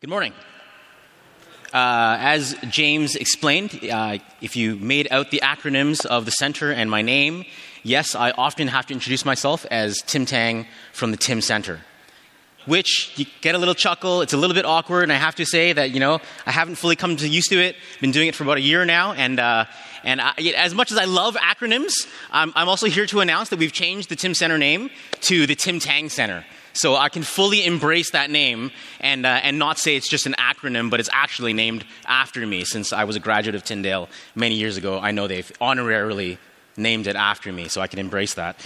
Good morning. As James explained, if you made out the acronyms of the center and my name, yes, I often have to introduce myself as Tim Tang from the Tim Center, which you get a little chuckle. It's a little bit awkward, and I have to say that, you know, I haven't fully come to used to it. I've been doing it for about a year now, and as much as I love acronyms, I'm also here to announce that we've changed the Tim Center name to the Tim Tang Center. So I can fully embrace that name and not say it's just an acronym, but it's actually named after me. Since I was a graduate of Tyndale many years ago, I know they've honorarily named it after me, so I can embrace that.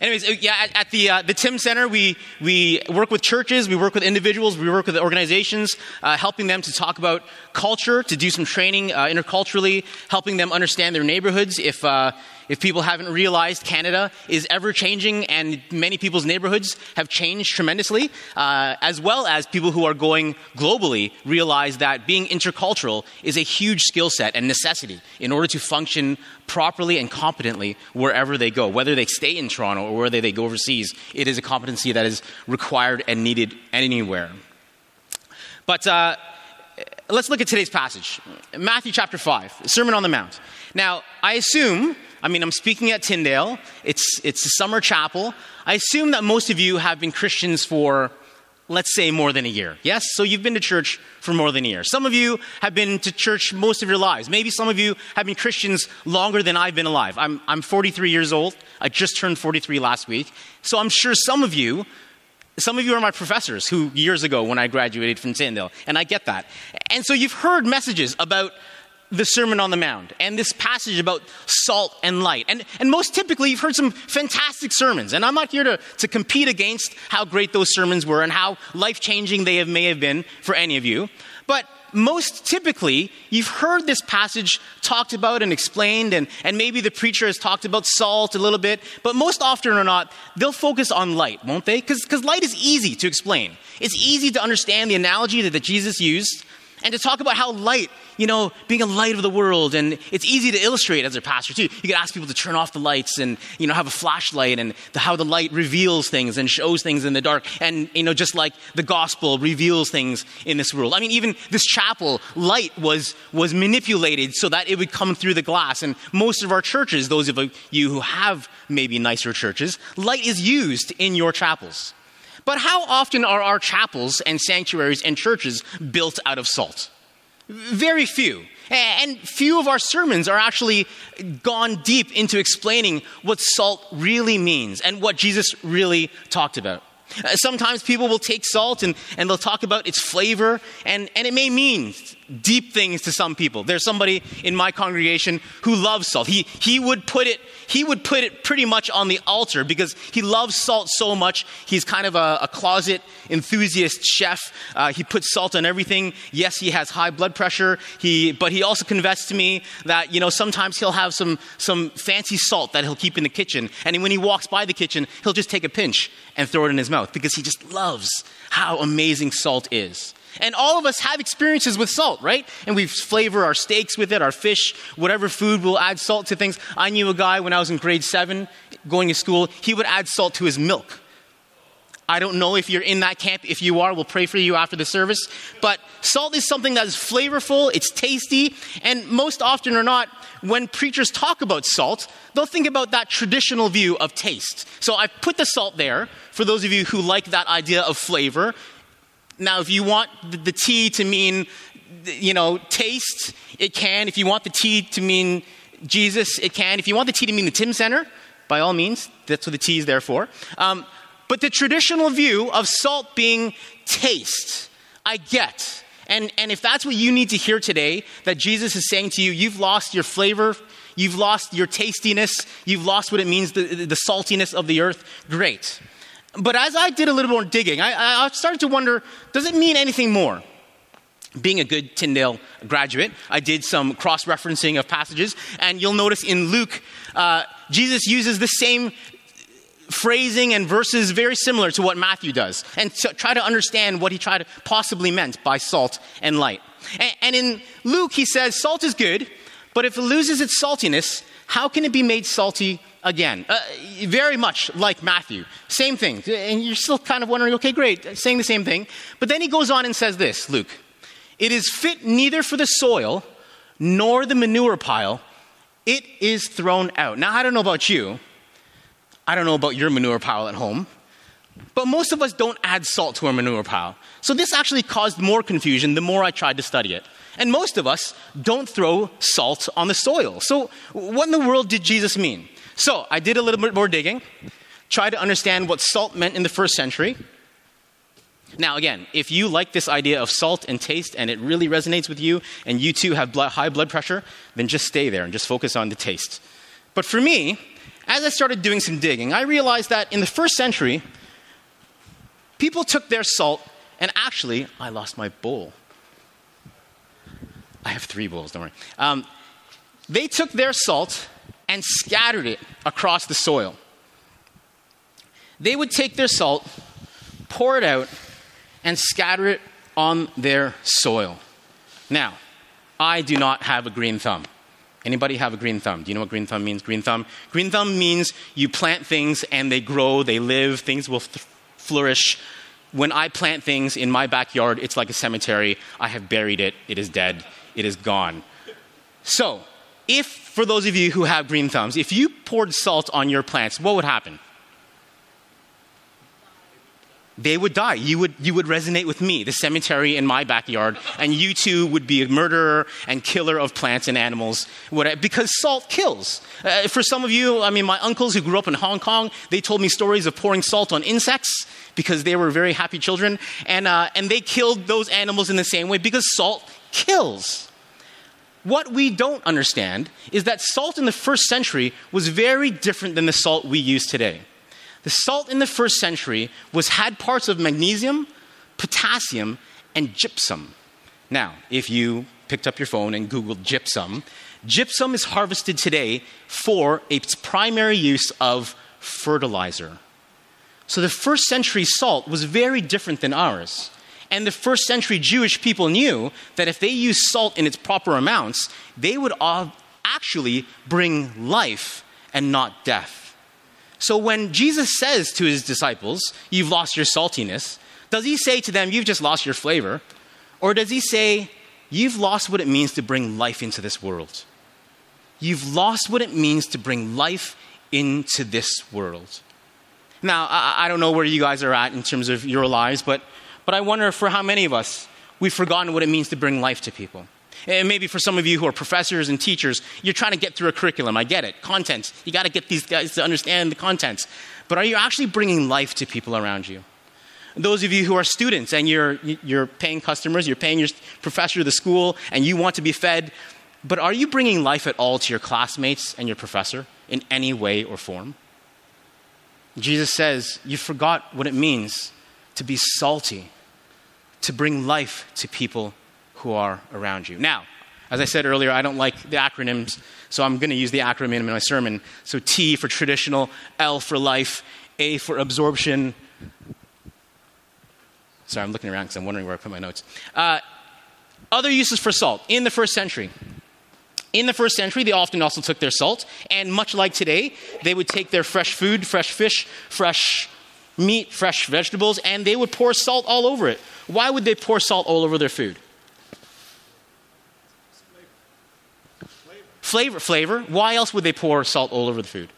Anyways, yeah, at the Tim Center, we work with churches, we work with individuals, we work with organizations, helping them to talk about culture, to do some training interculturally, helping them understand their neighborhoods. If people haven't realized, Canada is ever-changing, and many people's neighborhoods have changed tremendously, as well as people who are going globally realize that being intercultural is a huge skill set and necessity in order to function properly and competently wherever they go, whether they stay in Toronto or whether they go overseas. It is a competency that is required and needed anywhere. But let's look at today's passage. Matthew chapter 5, Sermon on the Mount. Now, I'm speaking at Tyndale. It's a summer chapel. I assume that most of you have been Christians for, let's say, more than a year. Yes? So you've been to church for more than a year. Some of you have been to church most of your lives. Maybe some of you have been Christians longer than I've been alive. I'm 43 years old. I just turned 43 last week. So I'm sure some of you are my professors who years ago when I graduated from Tyndale, and I get that. And so you've heard messages about the Sermon on the Mount and this passage about salt and light. And most typically, you've heard some fantastic sermons. And I'm not here to compete against how great those sermons were and how life-changing they may have been for any of you. But most typically, you've heard this passage talked about and explained, and maybe the preacher has talked about salt a little bit, but most often or not, they'll focus on light, won't they? Because light is easy to explain. It's easy to understand the analogy that Jesus used and to talk about how light, you know, being a light of the world, and it's easy to illustrate as a pastor too. You can ask people to turn off the lights and, you know, have a flashlight and how the light reveals things and shows things in the dark. And, you know, just like the gospel reveals things in this world. I mean, even this chapel, light was manipulated so that it would come through the glass. And most of our churches, those of you who have maybe nicer churches, light is used in your chapels. But how often are our chapels and sanctuaries and churches built out of salt? Very few. And few of our sermons are actually gone deep into explaining what salt really means and what Jesus really talked about. Sometimes people will take salt and they'll talk about its flavor, and it may mean deep things to some people. There's somebody in my congregation who loves salt. He would put it pretty much on the altar because he loves salt so much. He's kind of a closet enthusiast chef. He puts salt on everything. Yes, he has high blood pressure. But he also confessed to me that, you know, sometimes he'll have some fancy salt that he'll keep in the kitchen, and when he walks by the kitchen, he'll just take a pinch and throw it in his mouth because he just loves how amazing salt is. And all of us have experiences with salt, right? And we flavor our steaks with it, our fish, whatever food, we'll add salt to things. I knew a guy when I was in grade 7 going to school, he would add salt to his milk. I don't know if you're in that camp. If you are, we'll pray for you after the service. But salt is something that is flavorful, it's tasty, and most often or not, when preachers talk about salt, they'll think about that traditional view of taste. So I put the salt there for those of you who like that idea of flavor. Now, if you want the T to mean, you know, taste, it can. If you want the T to mean Jesus, it can. If you want the T to mean the Tim Center, by all means, that's what the T is there for. But the traditional view of salt being taste, I get. And if that's what you need to hear today, that Jesus is saying to you, you've lost your flavor, you've lost your tastiness, you've lost what it means, the saltiness of the earth, great. But as I did a little more digging, I started to wonder, does it mean anything more? Being a good Tyndale graduate, I did some cross-referencing of passages, and you'll notice in Luke, Jesus uses the same phrasing and verses very similar to what Matthew does, and to try to understand what he possibly meant by salt and light. And in Luke, he says, salt is good, but if it loses its saltiness, how can it be made salty again, very much like Matthew. Same thing. And you're still kind of wondering, okay, great, saying the same thing. But then he goes on and says this, Luke, "It is fit neither for the soil nor the manure pile. It is thrown out." Now, I don't know about you. I don't know about your manure pile at home. But most of us don't add salt to our manure pile. So this actually caused more confusion the more I tried to study it. And most of us don't throw salt on the soil. So what in the world did Jesus mean? So I did a little bit more digging, tried to understand what salt meant in the first century. Now, again, if you like this idea of salt and taste and it really resonates with you and you too have high blood pressure, then just stay there and just focus on the taste. But for me, as I started doing some digging, I realized that in the first century, people took their salt, and actually, I lost my bowl. I have 3 bowls, don't worry. They took their salt and scattered it across the soil. They would take their salt, pour it out, and scatter it on their soil. Now, I do not have a green thumb. Anybody have a green thumb? Do you know what green thumb means? Green thumb means you plant things and they grow, they live, things will flourish. When I plant things in my backyard, it's like a cemetery. I have buried it. It is dead. It is gone. So, if, for those of you who have green thumbs, if you poured salt on your plants, what would happen? They would die. You would resonate with me, the cemetery in my backyard, and you too would be a murderer and killer of plants and animals, because salt kills. For some of you, I mean, my uncles who grew up in Hong Kong, they told me stories of pouring salt on insects because they were very happy children, and they killed those animals in the same way because salt kills. What we don't understand is that salt in the first century was very different than the salt we use today. The salt in the first century had parts of magnesium, potassium, and gypsum. Now, if you picked up your phone and Googled gypsum, gypsum is harvested today for its primary use of fertilizer. So the first century salt was very different than ours. And the first century Jewish people knew that if they used salt in its proper amounts, they would actually bring life and not death. So when Jesus says to his disciples, "You've lost your saltiness," does he say to them, "You've just lost your flavor"? Or does he say, "You've lost what it means to bring life into this world"? You've lost what it means to bring life into this world. Now, I don't know where you guys are at in terms of your lives, but I wonder for how many of us, we've forgotten what it means to bring life to people. And maybe for some of you who are professors and teachers, you're trying to get through a curriculum. I get it. Content. You got to get these guys to understand the content. But are you actually bringing life to people around you? Those of you who are students and you're paying customers, you're paying your professor of the school, and you want to be fed, but are you bringing life at all to your classmates and your professor in any way or form? Jesus says, you forgot what it means to be salty, to bring life to people who are around you. Now, as I said earlier, I don't like the acronyms, so I'm going to use the acronym in my sermon. So T for traditional, L for life, A for absorption. Sorry, I'm looking around because I'm wondering where I put my notes. Other uses for salt in the first century. In the first century, they often also took their salt, and much like today, they would take their fresh food, fresh fish, fresh meat, fresh vegetables, and they would pour salt all over it. Why would they pour salt all over their food? Flavor. Why else would they pour salt all over the food?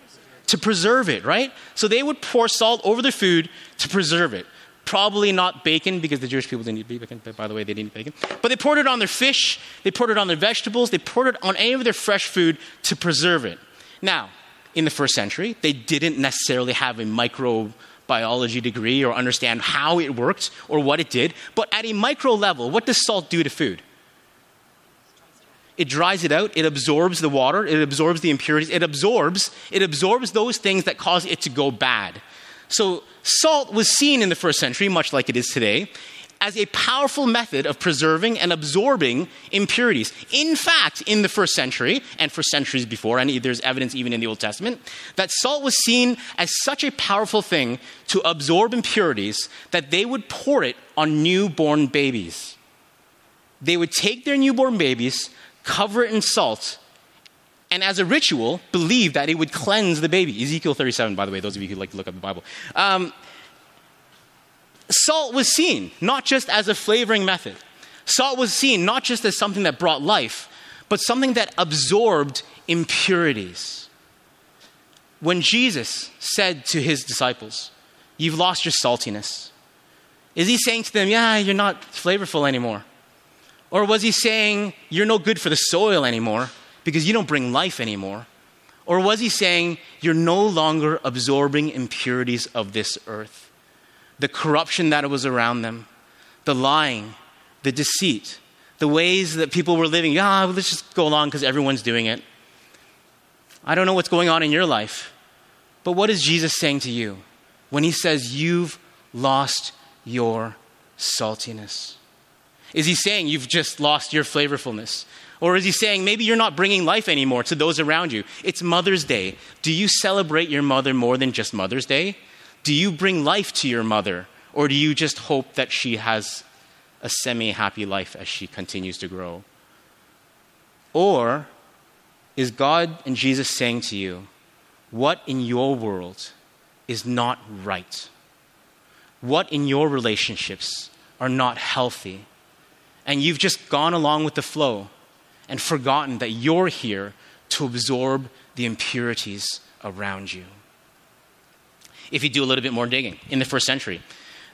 To preserve it, right? So they would pour salt over the food to preserve it. Probably not bacon, because the Jewish people didn't eat bacon. By the way, they didn't eat bacon. But they poured it on their fish. They poured it on their vegetables. They poured it on any of their fresh food to preserve it. Now, in the first century, they didn't necessarily have a microbiology degree or understand how it worked or what it did. But at a micro level, what does salt do to food? It dries it out, it absorbs the water, it absorbs the impurities, it absorbs those things that cause it to go bad. So salt was seen in the first century, much like it is today, as a powerful method of preserving and absorbing impurities. In fact, in the first century, and for centuries before, and there's evidence even in the Old Testament, that salt was seen as such a powerful thing to absorb impurities that they would pour it on newborn babies. They would take their newborn babies, cover it in salt, and as a ritual, believed that it would cleanse the baby. Ezekiel 37, by the way, those of you who like to look up the Bible. Salt was seen not just as a flavoring method. Salt was seen not just as something that brought life, but something that absorbed impurities. When Jesus said to his disciples, "You've lost your saltiness," is he saying to them, "Yeah, you're not flavorful anymore"? Or was he saying, "You're no good for the soil anymore because you don't bring life anymore"? Or was he saying, "You're no longer absorbing impurities of this earth"? The corruption that was around them, the lying, the deceit, the ways that people were living. Yeah, let's just go along because everyone's doing it. I don't know what's going on in your life, but what is Jesus saying to you when he says you've lost your saltiness? Is he saying you've just lost your flavorfulness? Or is he saying maybe you're not bringing life anymore to those around you? It's Mother's Day. Do you celebrate your mother more than just Mother's Day? Do you bring life to your mother? Or do you just hope that she has a semi-happy life as she continues to grow? Or is God and Jesus saying to you, what in your world is not right? What in your relationships are not healthy? And you've just gone along with the flow and forgotten that you're here to absorb the impurities around you. If you do a little bit more digging, in the first century,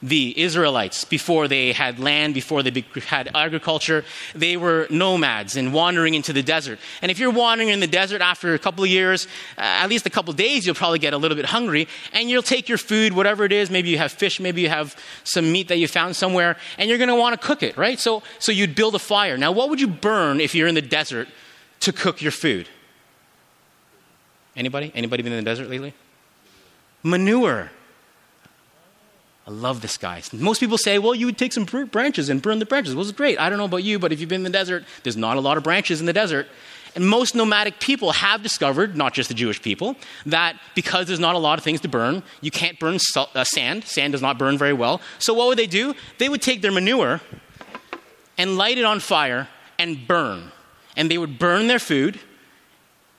the Israelites, before they had land, before they had agriculture, they were nomads and wandering into the desert. And if you're wandering in the desert after a couple of years, at least a couple of days, you'll probably get a little bit hungry, and you'll take your food, whatever it is. Maybe you have fish, maybe you have some meat that you found somewhere, and you're going to want to cook it, right? So you'd build a fire. Now, what would you burn if you're in the desert to cook your food? Anybody? Anybody been in the desert lately? Manure. I love this, guys. Most people say, well, you would take some branches and burn the branches. Well, it's great. I don't know about you, but if you've been in the desert, there's not a lot of branches in the desert. And most nomadic people have discovered, not just the Jewish people, that because there's not a lot of things to burn, you can't burn sand. Sand does not burn very well. So what would they do? They would take their manure and light it on fire and burn. And they would burn their food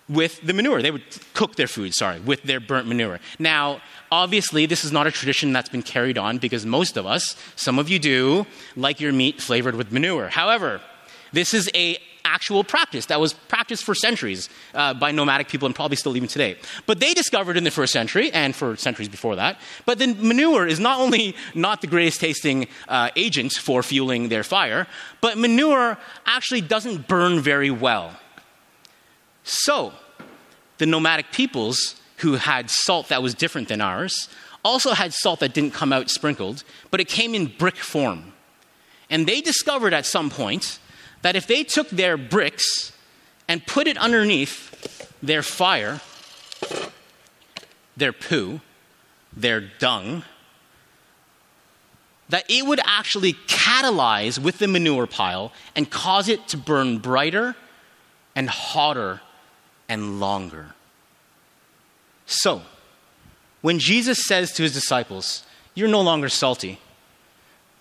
with the manure. They would cook their food, with their burnt manure. Now, obviously, this is not a tradition that's been carried on because most of us, some of you do, like your meat flavored with manure. However, this is an actual practice that was practiced for centuries by nomadic people and probably still even today. But they discovered in the first century and for centuries before that, but the manure is not only not the greatest tasting agent for fueling their fire, but manure actually doesn't burn very well. So, the nomadic peoples who had salt that was different than ours also had salt that didn't come out sprinkled, but it came in brick form. And they discovered at some point that if they took their bricks and put it underneath their fire, their poo, their dung, that it would actually catalyze with the manure pile and cause it to burn brighter and hotter and longer. So, when Jesus says to his disciples, "You're no longer salty,"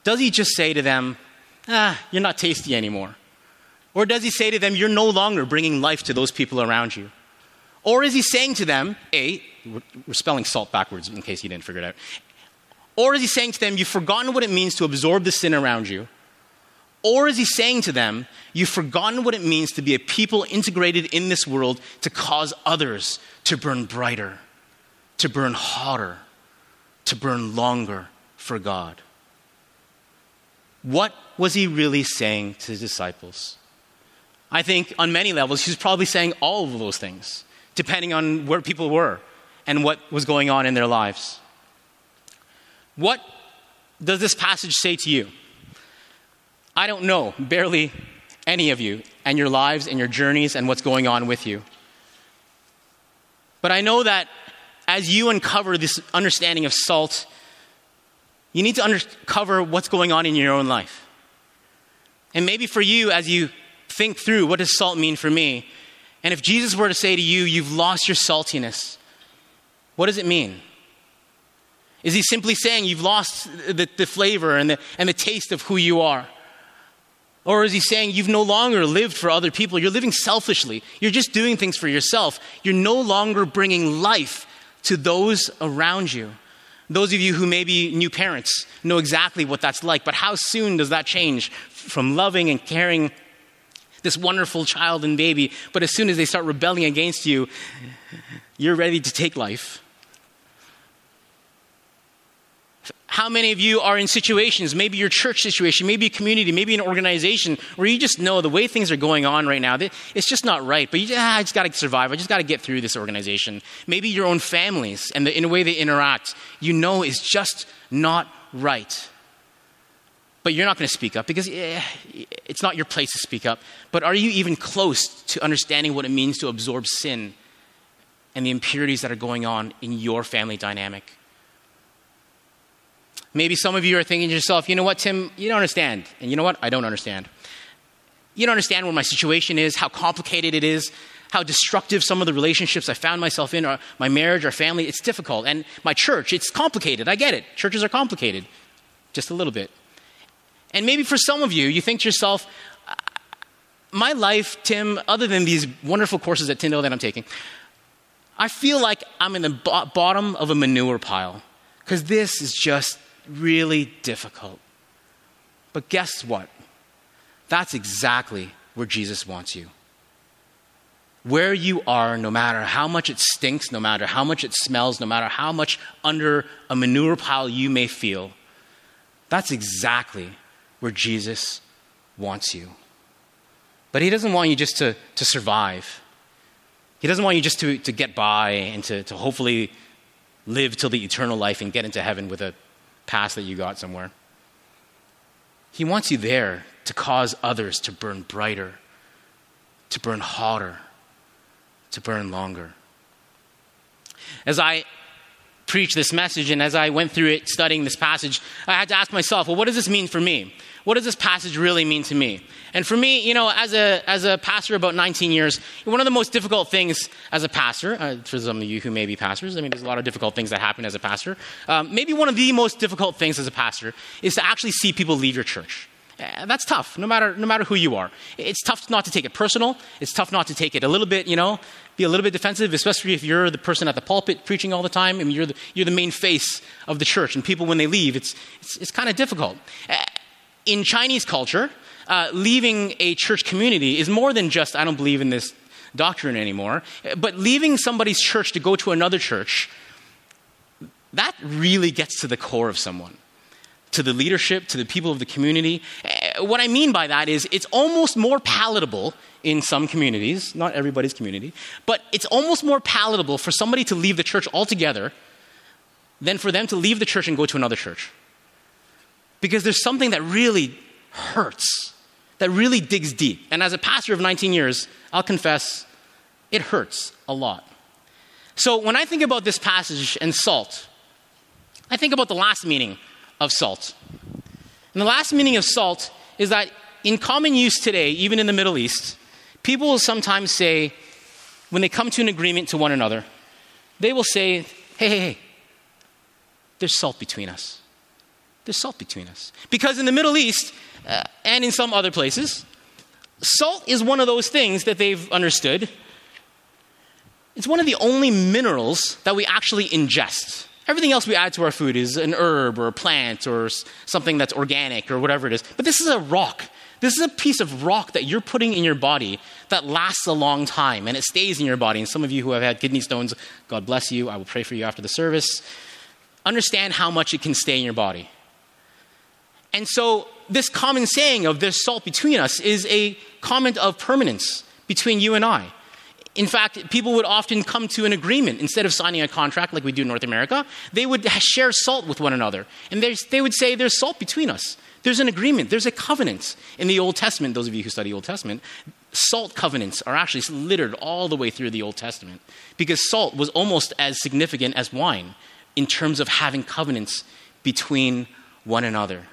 does he just say to them, "You're not tasty anymore"? Or does he say to them, "You're no longer bringing life to those people around you"? Or is he saying to them, we're spelling salt backwards in case you didn't figure it out. Or is he saying to them, "You've forgotten what it means to absorb the sin around you"? Or is he saying to them, "You've forgotten what it means to be a people integrated in this world to cause others to burn brighter, to burn hotter, to burn longer for God"? What was he really saying to his disciples? I think on many levels, he was probably saying all of those things, depending on where people were and what was going on in their lives. What does this passage say to you? I don't know, barely any of you, and your lives and your journeys and what's going on with you. But I know that as you uncover this understanding of salt, you need to uncover what's going on in your own life. And maybe for you, as you think through, what does salt mean for me? And if Jesus were to say to you, "You've lost your saltiness," what does it mean? Is he simply saying you've lost the flavor and the taste of who you are? Or is he saying you've no longer lived for other people? You're living selfishly. You're just doing things for yourself. You're no longer bringing life to those around you. Those of you who may be new parents know exactly what that's like, but how soon does that change from loving and caring this wonderful child and baby, but as soon as they start rebelling against you, you're ready to take life. How many of you are in situations, maybe your church situation, maybe a community, maybe an organization, where you just know the way things are going on right now, it's just not right, but I just got to survive. I just got to get through this organization. Maybe your own families and the way they interact, you know is just not right. But you're not going to speak up because it's not your place to speak up. But are you even close to understanding what it means to absorb sin and the impurities that are going on in your family dynamic? Maybe some of you are thinking to yourself, you know what, Tim, you don't understand. And you know what? I don't understand. You don't understand what my situation is, how complicated it is, how destructive some of the relationships I found myself in, or my marriage or family, it's difficult. And my church, it's complicated. I get it. Churches are complicated, just a little bit. And maybe for some of you, you think to yourself, my life, Tim, other than these wonderful courses at Tyndale that I'm taking, I feel like I'm in the bottom of a manure pile because this is just really difficult. But guess what? That's exactly where Jesus wants you. Where you are, no matter how much it stinks, no matter how much it smells, no matter how much under a manure pile you may feel, that's exactly where Jesus wants you. But he doesn't want you just to survive. He doesn't want you just to get by and to hopefully live till the eternal life and get into heaven with a pass that you got somewhere. He wants you there to cause others to burn brighter, to burn hotter, to burn longer. As I preach this message, and as I went through it, studying this passage, I had to ask myself, well, what does this mean for me? What does this passage really mean to me? And for me, you know, as a pastor about 19 years, one of the most difficult things as a pastor, for some of you who may be pastors, I mean, there's a lot of difficult things that happen as a pastor. Maybe one of the most difficult things as a pastor is to actually see people leave your church. That's tough, no matter who you are. It's tough not to take it personal. It's tough not to take it a little bit, you know, be a little bit defensive, especially if you're the person at the pulpit preaching all the time and you're the main face of the church. And people, when they leave, it's kind of difficult. In Chinese culture, leaving a church community is more than just, I don't believe in this doctrine anymore, but leaving somebody's church to go to another church, that really gets to the core of someone, to the leadership, to the people of the community. What I mean by that is it's almost more palatable in some communities, not everybody's community, but it's almost more palatable for somebody to leave the church altogether than for them to leave the church and go to another church. Because there's something that really hurts, that really digs deep. And as a pastor of 19 years, I'll confess, it hurts a lot. So when I think about this passage and salt, I think about the last meaning of salt. And the last meaning of salt is that in common use today, even in the Middle East, people will sometimes say, when they come to an agreement to one another, they will say, hey, there's salt between us. There's salt between us. Because in the Middle East and in some other places, salt is one of those things that they've understood. It's one of the only minerals that we actually ingest. Everything else we add to our food is an herb or a plant or something that's organic or whatever it is. But this is a rock. This is a piece of rock that you're putting in your body that lasts a long time and it stays in your body. And some of you who have had kidney stones, God bless you. I will pray for you after the service. Understand how much it can stay in your body. And so this common saying of there's salt between us is a comment of permanence between you and I. In fact, people would often come to an agreement. Instead of signing a contract like we do in North America, they would share salt with one another. And they would say there's salt between us. There's an agreement. There's a covenant. In the Old Testament, those of you who study Old Testament, salt covenants are actually littered all the way through the Old Testament because salt was almost as significant as wine in terms of having covenants between one another.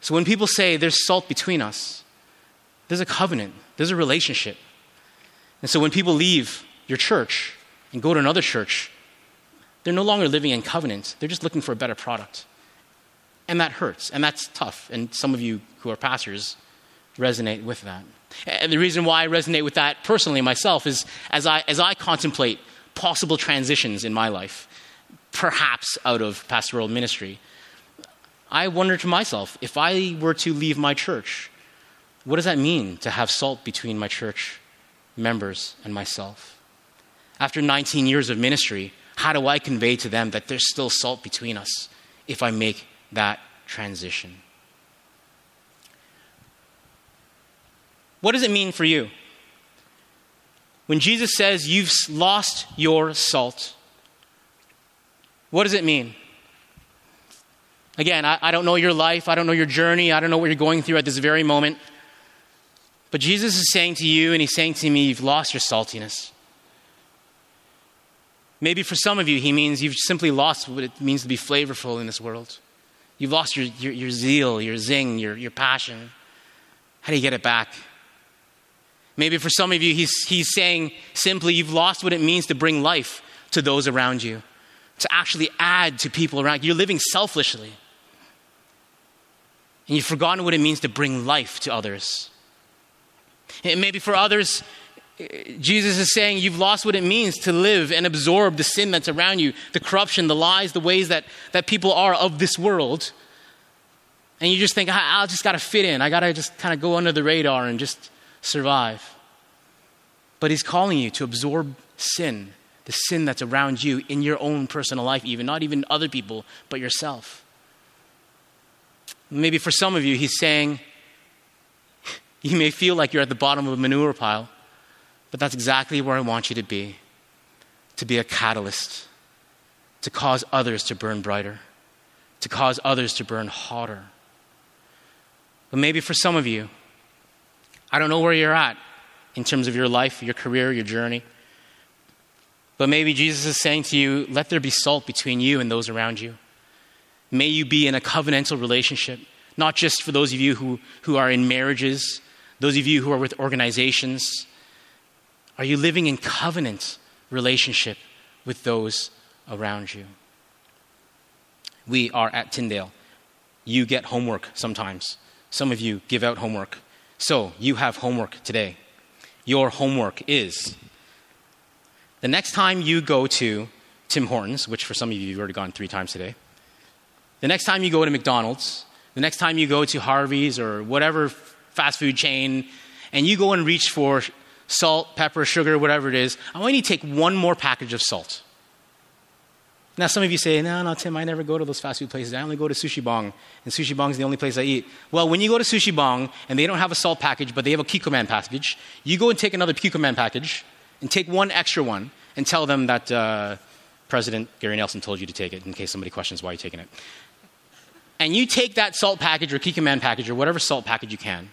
So when people say there's salt between us, there's a covenant, there's a relationship. And so when people leave your church and go to another church, they're no longer living in covenant. They're just looking for a better product. And that hurts, and that's tough. And some of you who are pastors resonate with that. And the reason why I resonate with that personally myself is as I contemplate possible transitions in my life, perhaps out of pastoral ministry, I wonder to myself, if I were to leave my church, what does that mean to have salt between my church members and myself? After 19 years of ministry, how do I convey to them that there's still salt between us if I make that transition? What does it mean for you? When Jesus says you've lost your salt, what does it mean? Again, I don't know your life. I don't know your journey. I don't know what you're going through at this very moment. But Jesus is saying to you, and he's saying to me, you've lost your saltiness. Maybe for some of you, he means you've simply lost what it means to be flavorful in this world. You've lost your zeal, your zing, your passion. How do you get it back? Maybe for some of you, he's saying simply, you've lost what it means to bring life to those around you, to actually add to people around you. You're living selfishly. And you've forgotten what it means to bring life to others. And maybe for others, Jesus is saying you've lost what it means to live and absorb the sin that's around you, the corruption, the lies, the ways that people are of this world. And you just think, I just got to fit in. I got to just kind of go under the radar and just survive. But he's calling you to absorb sin, the sin that's around you in your own personal life, even not even other people, but yourself. Maybe for some of you, he's saying, you may feel like you're at the bottom of a manure pile, but that's exactly where I want you to be a catalyst, to cause others to burn brighter, to cause others to burn hotter. But maybe for some of you, I don't know where you're at in terms of your life, your career, your journey, but maybe Jesus is saying to you, let there be salt between you and those around you. May you be in a covenantal relationship, not just for those of you who are in marriages, those of you who are with organizations. Are you living in covenant relationship with those around you? We are at Tyndale. You get homework sometimes. Some of you give out homework. So you have homework today. Your homework is, the next time you go to Tim Hortons, which for some of you, you've already gone 3 times today. The next time you go to McDonald's, the next time you go to Harvey's or whatever fast food chain, and you go and reach for salt, pepper, sugar, whatever it is, I want you to take one more package of salt. Now, some of you say, no, Tim, I never go to those fast food places. I only go to Sushi Bong, and Sushi Bong is the only place I eat. Well, when you go to Sushi Bong, and they don't have a salt package, but they have a Kikkoman package, you go and take another Kikkoman package, and take one extra one, and tell them that President Gary Nelson told you to take it, in case somebody questions why you're taking it. And you take that salt package, or Kikkoman package, or whatever salt package you can,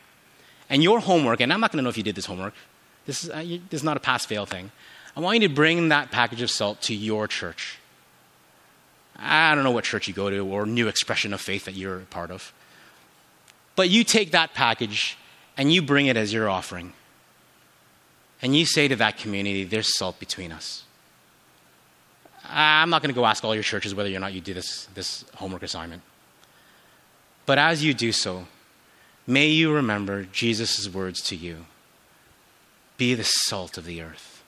and your homework, and I'm not going to know if you did this homework, this is not a pass-fail thing. I want you to bring that package of salt to your church. I don't know what church you go to or new expression of faith that you're a part of. But you take that package and you bring it as your offering. And you say to that community, there's salt between us. I'm not going to go ask all your churches whether or not you do this homework assignment. But as you do so, may you remember Jesus' words to you. Be the salt of the earth.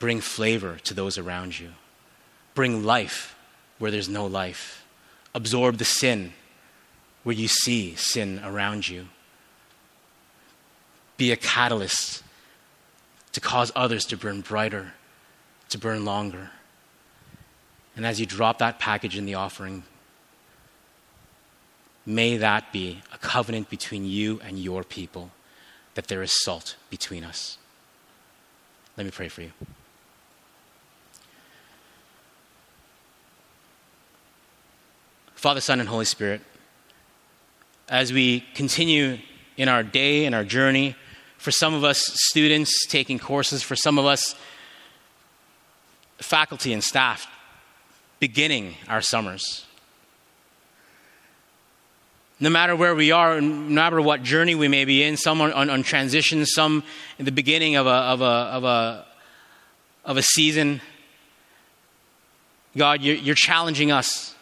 Bring flavor to those around you. Bring life where there's no life. Absorb the sin where you see sin around you. Be a catalyst to cause others to burn brighter, to burn longer. And as you drop that package in the offering, may that be a covenant between you and your people, that there is salt between us. Let me pray for you. Father, Son, and Holy Spirit, as we continue in our day and our journey, for some of us students taking courses, for some of us faculty and staff beginning our summers, no matter where we are, no matter what journey we may be in, some on transition, some in the beginning of a season. God, you're challenging us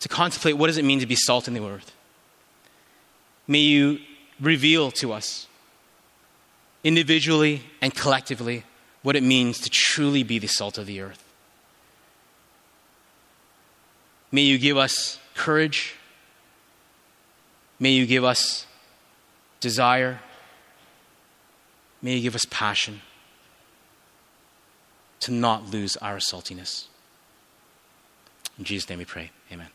to contemplate what does it mean to be salt in the earth. May you reveal to us individually and collectively what it means to truly be the salt of the earth. May you give us courage. May you give us desire. May you give us passion to not lose our saltiness. In Jesus' name we pray. Amen.